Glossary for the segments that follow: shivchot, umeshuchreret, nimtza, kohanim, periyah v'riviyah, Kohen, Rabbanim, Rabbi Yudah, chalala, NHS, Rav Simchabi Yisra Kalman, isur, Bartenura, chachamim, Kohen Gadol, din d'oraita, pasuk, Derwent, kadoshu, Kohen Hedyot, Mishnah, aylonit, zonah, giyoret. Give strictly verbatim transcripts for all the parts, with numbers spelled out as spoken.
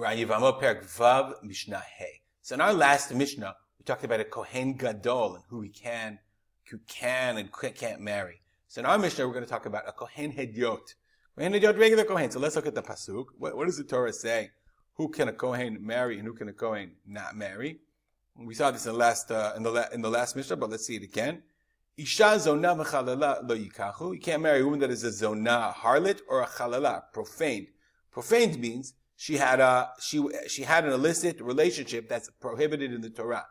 We're on Yevamot Perek Vav Mishnah He. So in our last Mishnah, we talked about a Kohen Gadol and who he can, who can and can't marry. So in our Mishnah, we're going to talk about a Kohen Hedyot. Kohen Hedyot, regular Kohen. So let's look at the pasuk. What, what does the Torah say? Who can a Kohen marry and who can a Kohen not marry? We saw this in the last uh, in the la- in the last Mishnah, but let's see it again. Isha zonah v'chalala lo yikachu. You can't marry a woman that is a zonah, a harlot, or a chalala, profaned. Profaned means she had a she she had an illicit relationship that's prohibited in the Torah.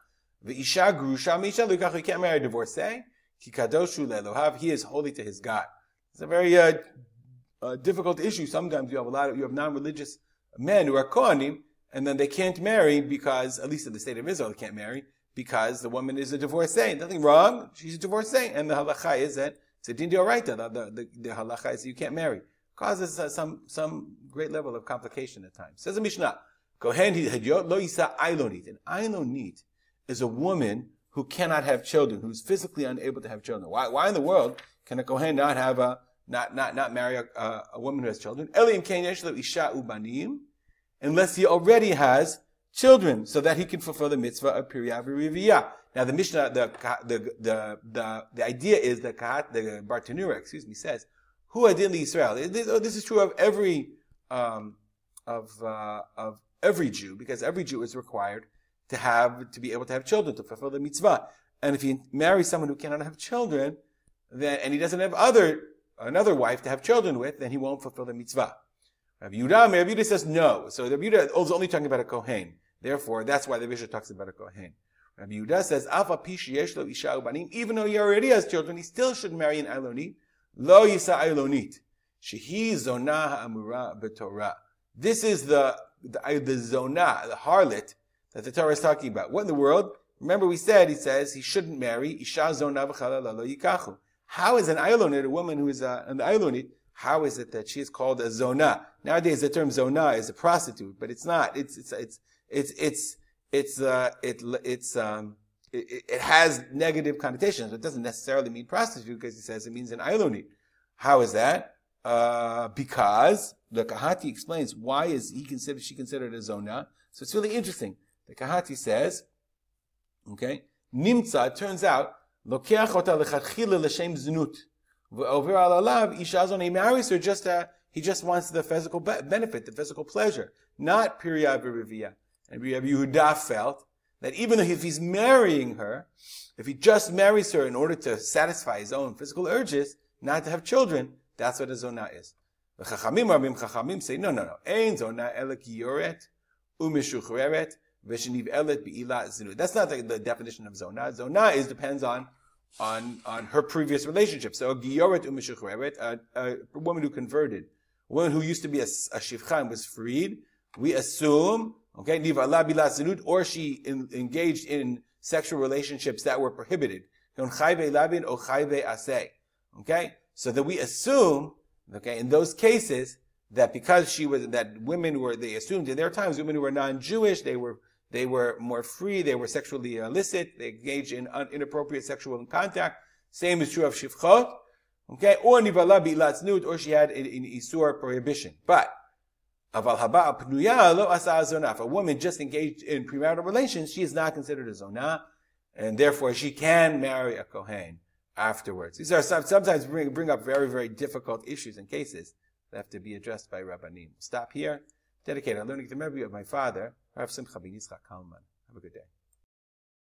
V'isha grusha misha lo yikachu. You can't marry a divorcee. Ki kadoshu le'elohav. He is holy to his God. It's a very uh, uh, difficult issue. Sometimes you have a lot of you have non-religious men who are kohanim, and then they can't marry because, at least in the state of Israel, they can't marry because the woman is a divorcee. Nothing wrong. She's a divorcee. And the halacha is that it's a din d'oraita. The, the, the halacha is that you can't marry. Causes uh, some, some great level of complication at times. Says the Mishnah, Kohen Hedyot lo yisa aylonit. An aylonit is a woman who cannot have children, who's physically unable to have children. Why, why in the world can a Kohen not have a, not, not, not marry a, a, a woman who has children? Elim kein yesh lo isha ubanim. Unless he already has children, so that he can fulfill the mitzvah of periyah v'riviyah. Now, the Mishnah, the the the the, the idea is that kahati, the Bartenura, excuse me, says, "Hu adin liYisrael." This, oh, this is true of every um, of uh, of every Jew, because every Jew is required to have to be able to have children to fulfill the mitzvah. And if he marries someone who cannot have children, then and he doesn't have other another wife to have children with, then he won't fulfill the mitzvah. Rabbi Yudah, Rabbi Yudah says no. So Rabbi Yudah is only talking about a Kohen. Therefore, that's why the Mishnah talks about a Kohen. Rabbi Yudah says, Afa pi sheyesh lo isha ubanim, even though he already has children, he still should marry an aylonit. Lo yisa aylonit. Shehi zonah ha'amura b'torah. This is the, the, the zonah, the harlot, that the Torah is talking about. What in the world? Remember we said, he says, he shouldn't marry. Isha zonah v'chalala lo yikachu. How is an aylonit, a woman who is a, an aylonit, how is it that she is called a zonah? Nowadays, the term zonah is a prostitute, but it's not. It's it's it's it's it's it's uh, it it's um it, it has negative connotations. It doesn't necessarily mean prostitute because he says it means an aylonit. How is that? Uh, because the kahati explains why is he considered she considered a zonah. So it's really interesting. The kahati says, okay, nimtza. It turns out lokeach ota lechatchila l'shem znut. Over alalav, isha zonah, he marries her just uh, he just wants the physical be- benefit, the physical pleasure, not periyah v'riviyah. And Rabbi Yehuda felt that even if he's marrying her, if he just marries her in order to satisfy his own physical urges, not to have children, that's what a zonah is. The chachamim, Rabbi Chachamim say, no, no, no. Ein zonah ele giyoret, umeshuchreret, v'sheniv elet bi'ilat zinut. That's not the, the definition of zonah. Zonah is depends on on on her previous relationship. So a giyoret umeshuchreret, a woman who converted, a woman who used to be a, a shivchot and was freed, we assume, okay, or she in, engaged in sexual relationships that were prohibited. Okay, so that we assume, okay, in those cases that because she was that women were they assumed in their times women who were non-Jewish they were. They were more free. They were sexually illicit. They engaged in un- inappropriate sexual contact. Same is true of shivchot. Okay, or nivala bi'ilat znut, or she had an, an isur prohibition. But aval haba apnuya lo asa zonah. If a woman just engaged in premarital relations, she is not considered a zonah, and therefore she can marry a kohen afterwards. These are some, sometimes bring bring up very very difficult issues and cases that have to be addressed by Rabbanim. Stop here. Dedicated. I'm learning the memory of my father, Rav Simchabi Yisra Kalman. Have a good day.